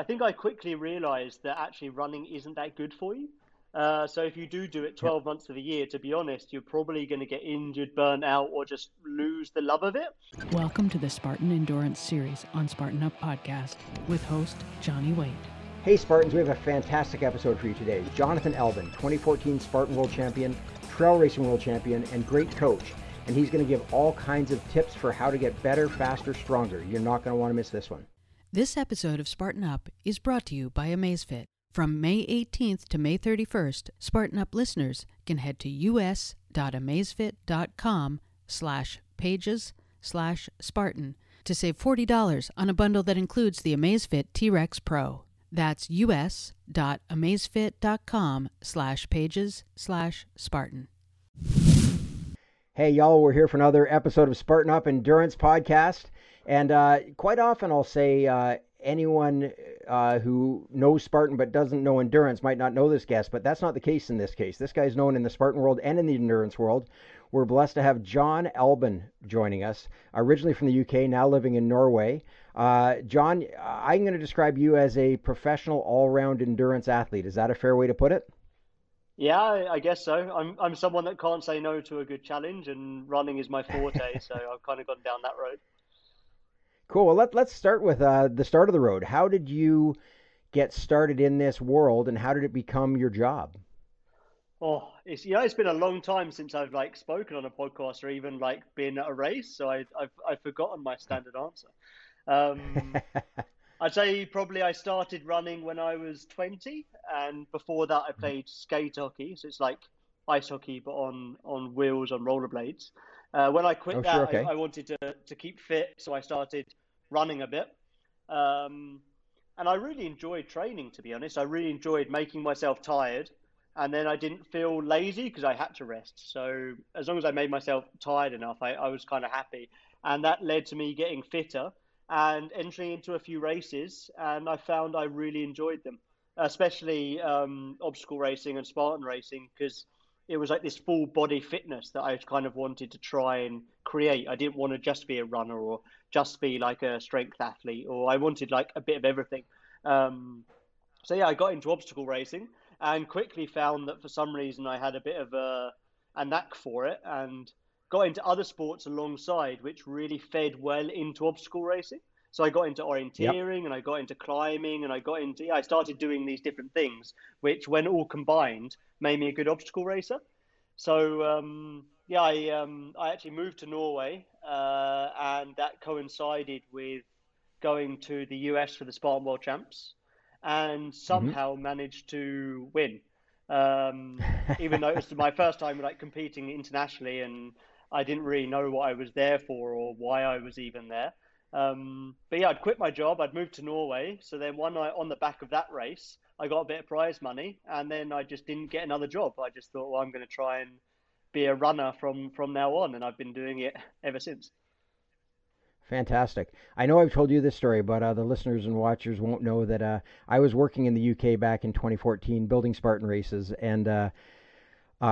I think I quickly realized that actually running isn't that good for you. So if you do it 12 months of the year, to be honest, you're probably going to get injured, burn out, or just lose the love of it. Welcome to the Spartan Endurance Series on Spartan Up Podcast with host Johnny Wade. Hey Spartans, we have a fantastic episode for you today. Jonathan Elvin, 2014 Spartan World Champion, Trail Racing World Champion, and great coach. And he's going to give all kinds of tips for how to get better, faster, stronger. You're not going to want to miss this one. This episode of Spartan Up is brought to you by Amazfit. From May 18th to May 31st, Spartan Up listeners can head to us.amazfit.com/pages/Spartan to save $40 on a bundle that includes the Amazfit T-Rex Pro. That's us.amazfit.com/pages/Spartan. Hey, y'all, we're here for another episode of Spartan Up Endurance Podcast. And quite often I'll say anyone who knows Spartan but doesn't know endurance might not know this guest, but that's not the case in this case. This guy's known in the Spartan world and in the endurance world. We're blessed to have John Elbin joining us, originally from the UK, now living in Norway. John, I'm going to describe you as a professional all-round endurance athlete. Is that a fair way to put it? Yeah, I guess so. I'm someone that can't say no to a good challenge, and running is my forte, so I've kind of gone down that road. Cool. Well, let's start with the start of the road. How did you get started in this world, and how did it become your job? Oh, it's been a long time since I've spoken on a podcast or even been at a race, so I've forgotten my standard answer. I'd say probably I started running when I was 20, and before that I played skate hockey, so it's like ice hockey but on wheels, on rollerblades. When I quit I wanted to keep fit, so I started running a bit. And I really enjoyed training, to be honest. I really enjoyed making myself tired, and then I didn't feel lazy because I had to rest. So as long as I made myself tired enough, I was kind of happy. And that led to me getting fitter and entering into a few races, and I found I really enjoyed them, especially obstacle racing and Spartan racing, because it was like this full body fitness that I kind of wanted to try and create. I didn't want to just be a runner or just be like a strength athlete, or I wanted a bit of everything. So yeah, I got into obstacle racing and quickly found that for some reason I had a bit of a knack for it, and got into other sports alongside, which really fed well into obstacle racing. So I got into orienteering, and I got into climbing, and I started doing these different things, which when all combined made me a good obstacle racer. So I actually moved to Norway, and that coincided with going to the US for the Spartan World Champs, and somehow managed to win. Even though it was my first time competing internationally, and I didn't really know what I was there for or why I was even there. But yeah, I'd quit my job. I'd moved to Norway. So then one night on the back of that race, I got a bit of prize money, and then I just didn't get another job. I just thought, well, I'm going to try and be a runner from now on. And I've been doing it ever since. Fantastic. I know I've told you this story, but the listeners and watchers won't know that I was working in the UK back in 2014 building Spartan races, and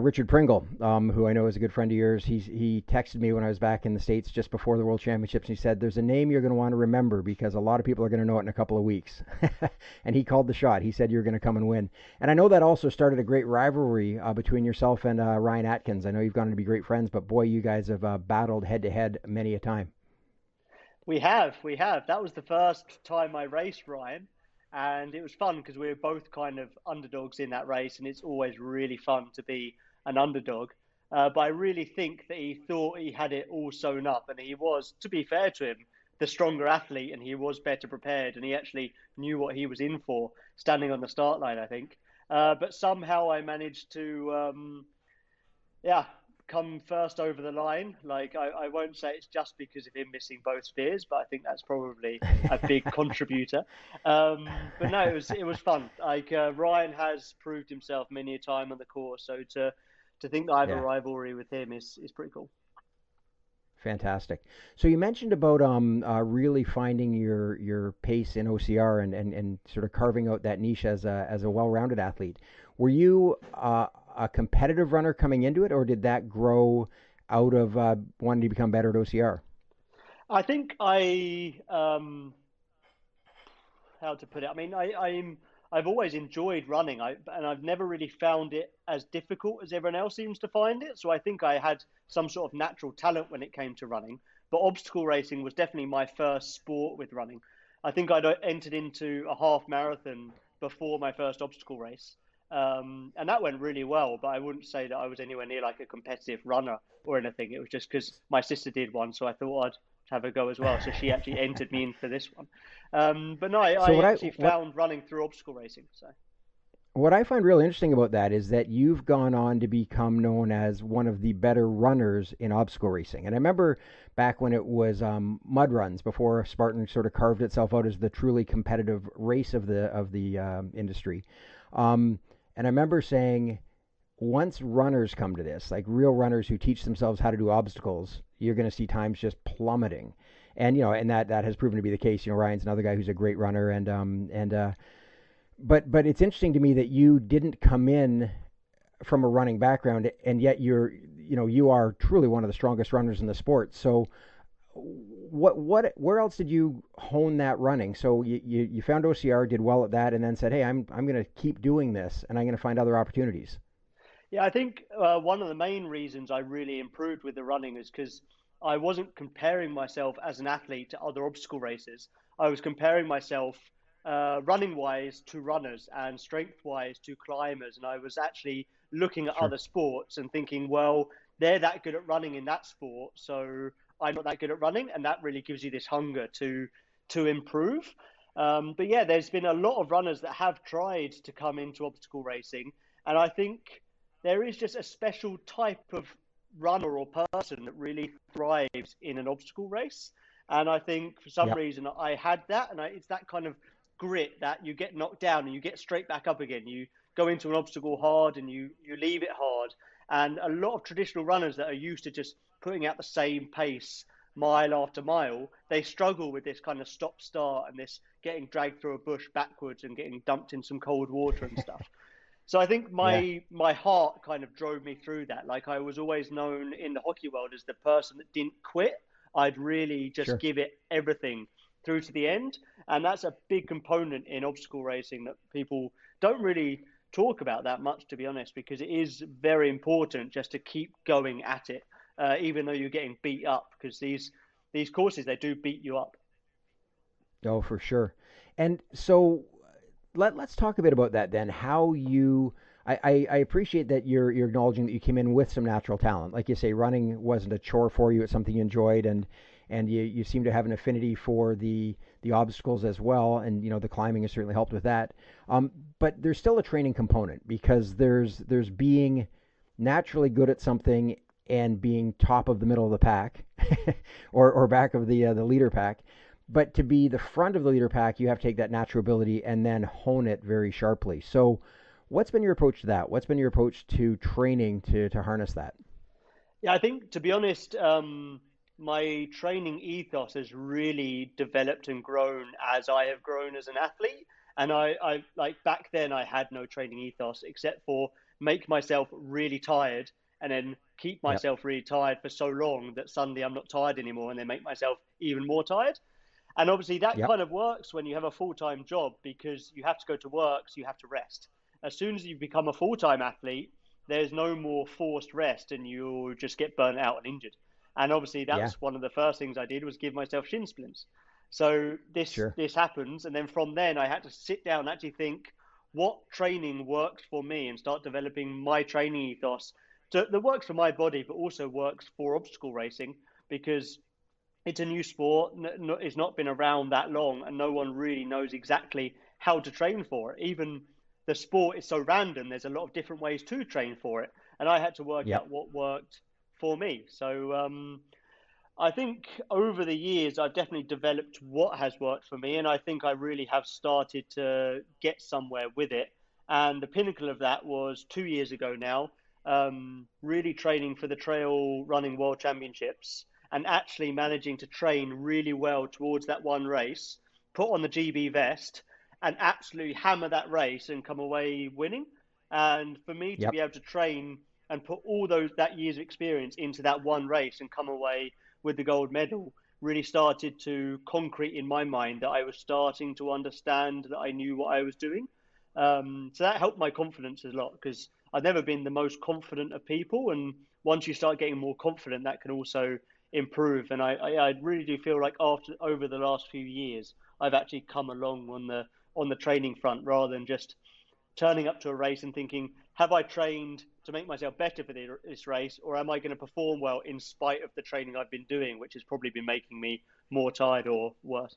Richard Pringle, who I know is a good friend of yours, he texted me when I was back in the States just before the World Championships, and he said, there's a name you're going to want to remember because a lot of people are going to know it in a couple of weeks. And he called the shot. He said you're going to come and win. And I know that also started a great rivalry between yourself and Ryan Atkins. I know you've gone to be great friends, but boy, you guys have battled head-to-head many a time. We have. That was the first time I raced Ryan, and it was fun because we were both kind of underdogs in that race, and it's always really fun to be an underdog. But I really think that he thought he had it all sewn up, and he was, to be fair to him, the stronger athlete, and he was better prepared, and he actually knew what he was in for standing on the start line, I think. But somehow I managed to, come first over the line. I won't say it's just because of him missing both spears, but I think that's probably a big contributor. But no, it was fun. Ryan has proved himself many a time on the course, so to think that I have a rivalry with him is pretty cool. Fantastic. So you mentioned about really finding your pace in OCR and sort of carving out that niche as a well-rounded athlete. Were you a competitive runner coming into it, or did that grow out of wanting to become better at OCR? I think I how to put it. I mean, I've always enjoyed running, and I've never really found it as difficult as everyone else seems to find it. So I think I had some sort of natural talent when it came to running. But obstacle racing was definitely my first sport with running. I think I'd entered into a half marathon before my first obstacle race. And that went really well, but I wouldn't say that I was anywhere near like a competitive runner or anything. It was just because my sister did one, so I thought I'd have a go as well. So she actually entered me in for this one. But no, I actually found running through obstacle racing. So what I find really interesting about that is that you've gone on to become known as one of the better runners in obstacle racing. And I remember back when it was mud runs, before Spartan sort of carved itself out as the truly competitive race of the industry. And I remember saying, once runners come to this, like real runners who teach themselves how to do obstacles, you're going to see times just plummeting. And, you know, and that has proven to be the case. You know, Ryan's another guy who's a great runner. But it's interesting to me that you didn't come in from a running background, and yet you are truly one of the strongest runners in the sport. So where else did you hone that running? So you found OCR, did well at that, and then said, hey, I'm going to keep doing this, and I'm going to find other opportunities. Yeah, I think one of the main reasons I really improved with the running is because I wasn't comparing myself as an athlete to other obstacle races. I was comparing myself running-wise to runners and strength-wise to climbers, and I was actually looking at other sports and thinking, well, they're that good at running in that sport, so I'm not that good at running, and that really gives you this hunger to improve. But yeah, there's been a lot of runners that have tried to come into obstacle racing, and I think there is just a special type of runner or person that really thrives in an obstacle race. And I think for some reason I had that, and it's that kind of grit that you get knocked down and you get straight back up again. You go into an obstacle hard and you leave it hard. And a lot of traditional runners that are used to just putting out the same pace mile after mile, they struggle with this kind of stop start and this getting dragged through a bush backwards and getting dumped in some cold water and stuff. So I think my heart kind of drove me through that. Like, I was always known in the hockey world as the person that didn't quit. I'd really just give it everything through to the end. And that's a big component in obstacle racing that people don't really talk about that much, to be honest, because it is very important just to keep going at it, even though you're getting beat up, because these courses, they do beat you up. Oh, for sure. And so let's talk a bit about that then, how you... I appreciate that you're acknowledging that you came in with some natural talent. Like you say, running wasn't a chore for you. It's something you enjoyed, and you seem to have an affinity for the obstacles as well. And, you know, the climbing has certainly helped with that. But there's still a training component, because there's being naturally good at something and being top of the middle of the pack or back of the leader pack. But to be the front of the leader pack, you have to take that natural ability and then hone it very sharply. So what's been your approach to that? What's been your approach to training to harness that? Yeah, I think, to be honest, my training ethos has really developed and grown as I have grown as an athlete. And I like, back then I had no training ethos except for make myself really tired and then keep myself really tired for so long that suddenly I'm not tired anymore, and then make myself even more tired. And obviously that kind of works when you have a full-time job, because you have to go to work, so you have to rest. As soon as you become a full-time athlete, there's no more forced rest, and you'll just get burnt out and injured. And obviously that's one of the first things I did was give myself shin splints. So this happens. And then from then I had to sit down and actually think what training works for me and start developing my training ethos that works for my body, but also works for obstacle racing, because it's a new sport. It's not been around that long, and no one really knows exactly how to train for it. Even the sport is so random. There's a lot of different ways to train for it. And I had to work out what worked for me. So I think over the years, I've definitely developed what has worked for me. And I think I really have started to get somewhere with it. And the pinnacle of that was 2 years ago now, really training for the Trail Running World Championships and actually managing to train really well towards that one race, put on the GB vest, and absolutely hammer that race and come away winning. And for me to be able to train and put all that years of experience into that one race and come away with the gold medal really started to concrete in my mind that I was starting to understand that I knew what I was doing. So that helped my confidence a lot, because I've never been the most confident of people. And once you start getting more confident, that can also improve. And I really do feel like over the last few years, I've actually come along on the training front, rather than just turning up to a race and thinking, have I trained to make myself better for this race, or am I going to perform well in spite of the training I've been doing, which has probably been making me more tired or worse?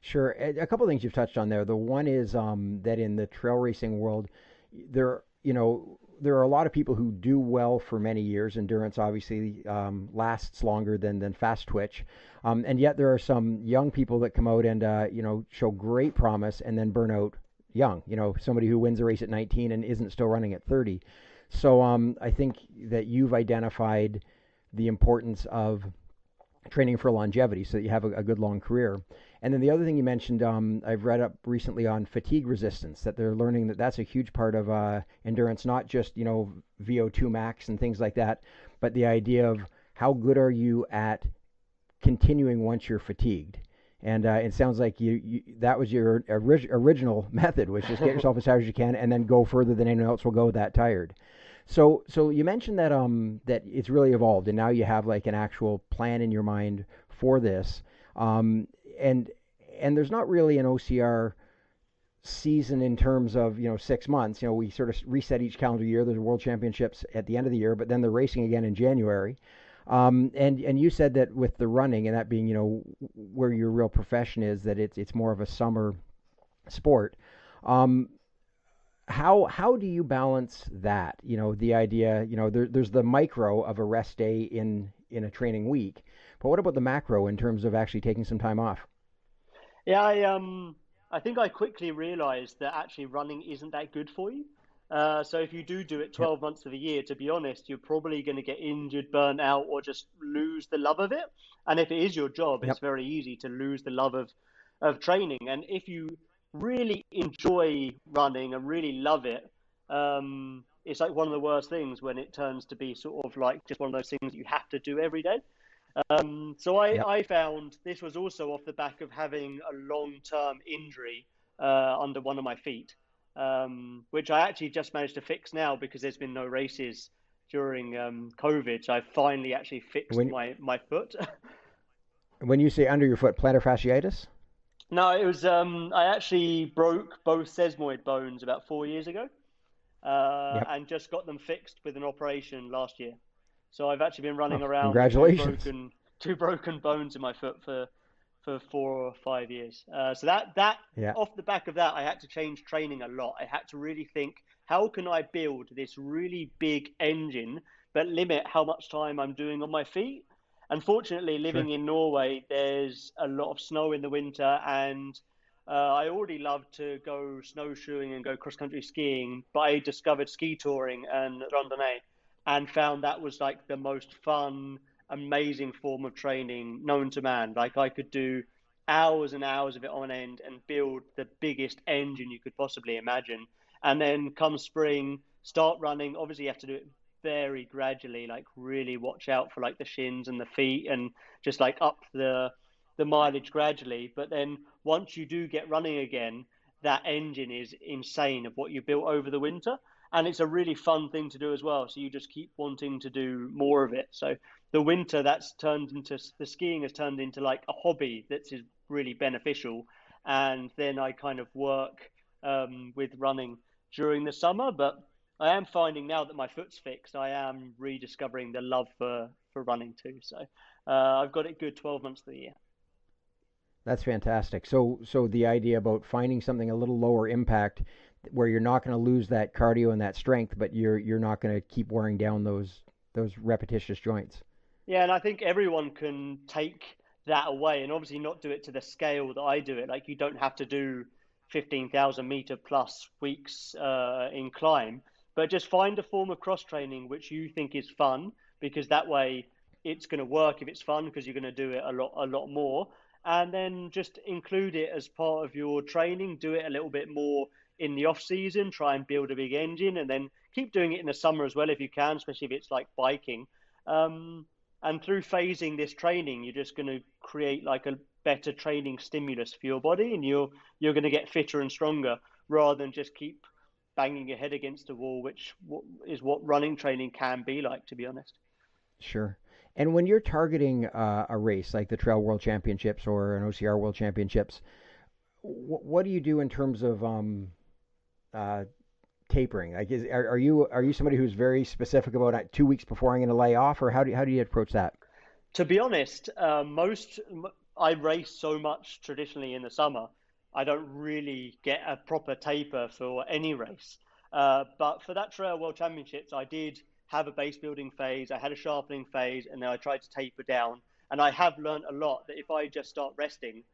Sure. A couple of things you've touched on there. The one is that in the trail racing world, there are a lot of people who do well for many years. Endurance obviously lasts longer than fast twitch. And yet there are some young people that come out and, show great promise and then burn out young. Somebody who wins a race at 19 and isn't still running at 30. So I think that you've identified the importance of training for longevity so that you have a good long career. And then the other thing you mentioned, I've read up recently on fatigue resistance, that they're learning that that's a huge part of endurance, not just, VO2 max and things like that, but the idea of how good are you at continuing once you're fatigued. And it sounds like you that was your original method, which is get yourself as tired as you can and then go further than anyone else will go that tired. So you mentioned that that it's really evolved, and now you have like an actual plan in your mind for this. And there's not really an OCR season in terms of 6 months. We sort of reset each calendar year. There's World Championships at the end of the year, but then they're racing again in January. And you said that with the running, and that being where your real profession is, that it's more of a summer sport. How do you balance that? The idea, there's the micro of a rest day in a training week, but what about the macro in terms of actually taking some time off? Yeah, I think I quickly realized that actually running isn't that good for you. So if you do it 12 months of the year, to be honest, you're probably going to get injured, burnt out, or just lose the love of it. And if it is your job, it's very easy to lose the love of training. And if you really enjoy running and really love it, it's like one of the worst things when it turns to be sort of like just one of those things that you have to do every day. I found this was also off the back of having a long-term injury under one of my feet. Which I actually just managed to fix now because there's been no races during COVID. So I finally actually fixed my foot. When you say under your foot, plantar fasciitis? No, it was I actually broke both sesamoid bones about 4 years ago and just got them fixed with an operation last year. So I've actually been running around two broken bones in my foot for 4 or 5 years. So that off the back of that, I had to change training a lot. I had to really think, how can I build this really big engine, but limit how much time I'm doing on my feet? Unfortunately, living in Norway, there's a lot of snow in the winter, and I already love to go snowshoeing and go cross-country skiing, but I discovered ski touring and randonnée and found that was like the most fun, amazing form of training known to man. Like I could do hours and hours of it on end and build the biggest engine you could possibly imagine. And then come spring, start running. Obviously you have to do it very gradually, like really watch out for like the shins and the feet and just like up the mileage gradually. But then once you do get running again, that engine is insane of what you built over the winter. And it's a really fun thing to do as well. So you just keep wanting to do more of it. So the winter the skiing has turned into like a hobby that's really beneficial. And then I kind of work with running during the summer. But I am finding now that my foot's fixed, I am rediscovering the love for running too. So I've got it good 12 months of the year. That's fantastic. So the idea about finding something a little lower impact where you're not going to lose that cardio and that strength, but you're not going to keep wearing down those repetitious joints. Yeah, and I think everyone can take that away and obviously not do it to the scale that I do it. Like you don't have to do 15,000 meter plus weeks in climb, but just find a form of cross training which you think is fun, because that way it's going to work if it's fun, because you're going to do it a lot more. And then just include it as part of your training. Do it a little bit more in the off season, try and build a big engine, and then keep doing it in the summer as well if you can, especially if it's like biking. And through phasing this training, you're just going to create like a better training stimulus for your body, and you're going to get fitter and stronger rather than just keep banging your head against the wall, which is what running training can be like, to be honest. Sure. And when you're targeting a race like the Trail World Championships or an OCR World Championships, what do you do in terms of tapering? Like, are you somebody who's very specific about 2 weeks before I'm going to lay off, or how do you approach that? To be honest, I race so much traditionally in the summer, I don't really get a proper taper for any race. But for that Trail World Championships, I did have a base building phase, I had a sharpening phase, and then I tried to taper down. And I have learned a lot that if I just start resting,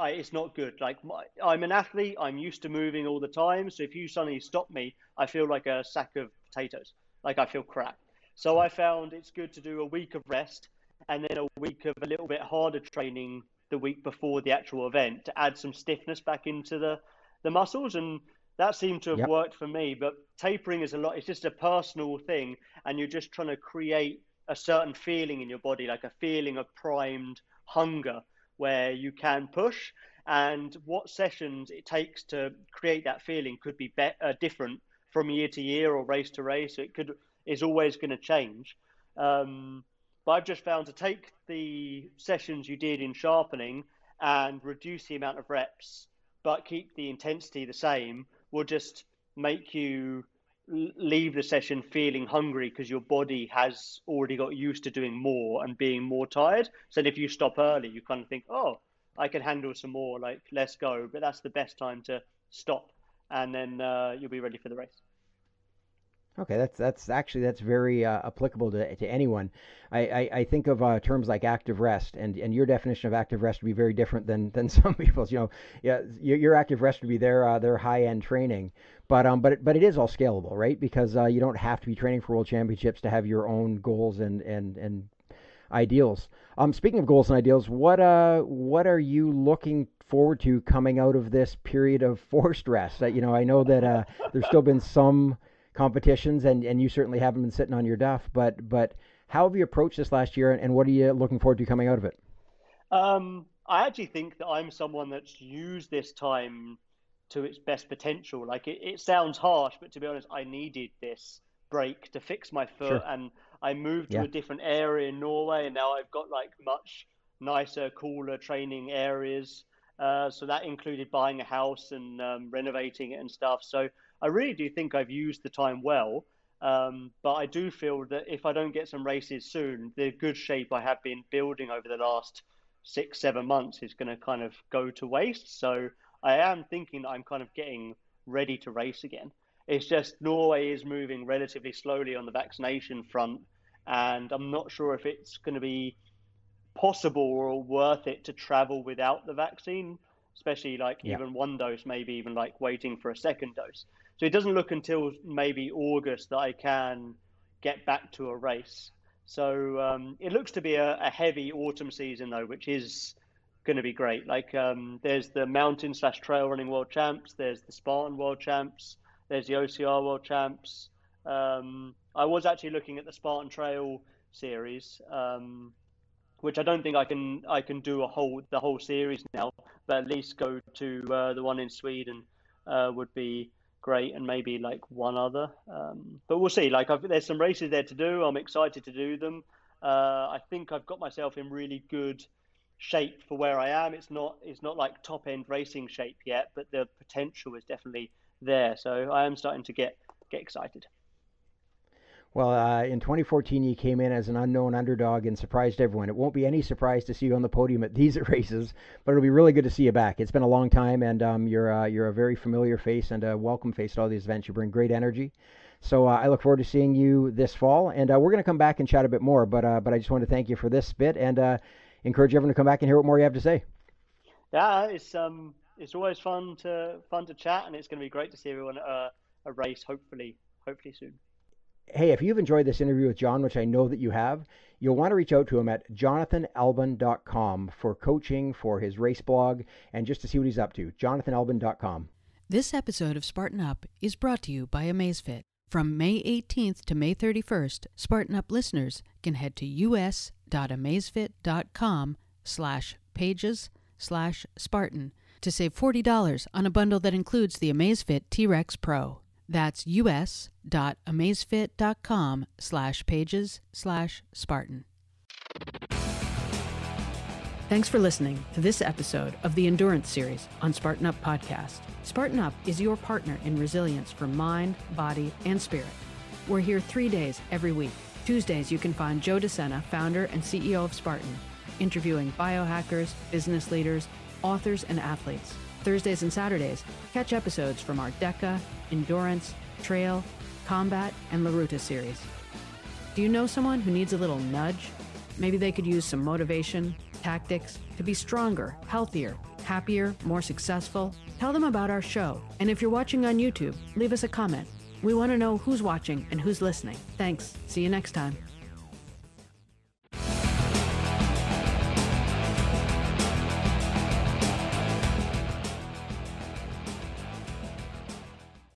it's not good. Like, I'm an athlete, I'm used to moving all the time. So if you suddenly stop me, I feel like a sack of potatoes, like I feel crap. So I found it's good to do a week of rest and then a week of a little bit harder training the week before the actual event to add some stiffness back into the muscles. And that seemed to have worked for me. But tapering is a lot, it's just a personal thing. And you're just trying to create a certain feeling in your body, like a feeling of primed hunger where you can push. And what sessions it takes to create that feeling could be different from year to year or race to race. It is always going to change. But I've just found to take the sessions you did in sharpening and reduce the amount of reps, but keep the intensity the same, will just make you leave the session feeling hungry because your body has already got used to doing more and being more tired. So if you stop early, you kind of think, oh, I can handle some more, like, let's go. But that's the best time to stop, and then you'll be ready for the race. Okay, that's very applicable to anyone. I think of terms like active rest, and your definition of active rest would be very different than some people's. You know, yeah, your active rest would be their high end training, but it is all scalable, right? Because you don't have to be training for World Championships to have your own goals and ideals. Speaking of goals and ideals, what are you looking forward to coming out of this period of forced rest? I know that there's still been some competitions, and you certainly haven't been sitting on your duff, but how have you approached this last year, and what are you looking forward to coming out of it? I actually think that I'm someone that's used this time to its best potential. Like, it sounds harsh, but to be honest, I needed this break to fix my foot. Sure. And I moved to a different area in Norway, and now I've got like much nicer, cooler training areas. So that included buying a house and renovating it and stuff. So I really do think I've used the time well, but I do feel that if I don't get some races soon, the good shape I have been building over the last 6-7 months is going to kind of go to waste. So I am thinking that I'm kind of getting ready to race again. It's just Norway is moving relatively slowly on the vaccination front, and I'm not sure if it's going to be possible or worth it to travel without the vaccine, especially like even one dose, maybe even like waiting for a second dose. So it doesn't look until maybe August that I can get back to a race. So it looks to be a heavy autumn season though, which is going to be great. Like there's the Mountain/Trail Running World Champs, there's the Spartan World Champs, there's the OCR World Champs. I was actually looking at the Spartan Trail Series, which I don't think I can do the whole series now, but at least go to the one in Sweden would be great, and maybe like one other. But we'll see. Like there's some races there to do. I'm excited to do them. I think I've got myself in really good shape for where I am. It's not like top end racing shape yet, but the potential is definitely there. So I am starting to get excited. Well, in 2014, you came in as an unknown underdog and surprised everyone. It won't be any surprise to see you on the podium at these races, but it'll be really good to see you back. It's been a long time, and you're a very familiar face and a welcome face at all these events. You bring great energy. So I look forward to seeing you this fall, and we're going to come back and chat a bit more, but I just want to thank you for this bit and encourage everyone to come back and hear what more you have to say. Yeah, it's always fun to chat, and it's going to be great to see everyone at a race, hopefully soon. Hey, if you've enjoyed this interview with John, which I know that you have, you'll want to reach out to him at jonathanalbin.com for coaching, for his race blog, and just to see what he's up to. jonathanalbin.com. This episode of Spartan Up is brought to you by Amazfit. From May 18th to May 31st, Spartan Up listeners can head to US.com. amazfit.com/pages/Spartan to save $40 on a bundle that includes the Amazfit T-Rex Pro. That's us.amazfit.com/pages/Spartan. Thanks for listening to this episode of the Endurance Series on Spartan Up Podcast. Spartan Up is your partner in resilience for mind, body, and spirit. We're here 3 days every week. Tuesdays, you can find Joe DeSena, founder and CEO of Spartan, interviewing biohackers, business leaders, authors, and athletes. Thursdays and Saturdays, catch episodes from our DECA, Endurance, Trail, Combat, and La Ruta series. Do you know someone who needs a little nudge? Maybe they could use some motivation, tactics to be stronger, healthier, happier, more successful. Tell them about our show. And if you're watching on YouTube, leave us a comment. We want to know who's watching and who's listening. Thanks. See you next time.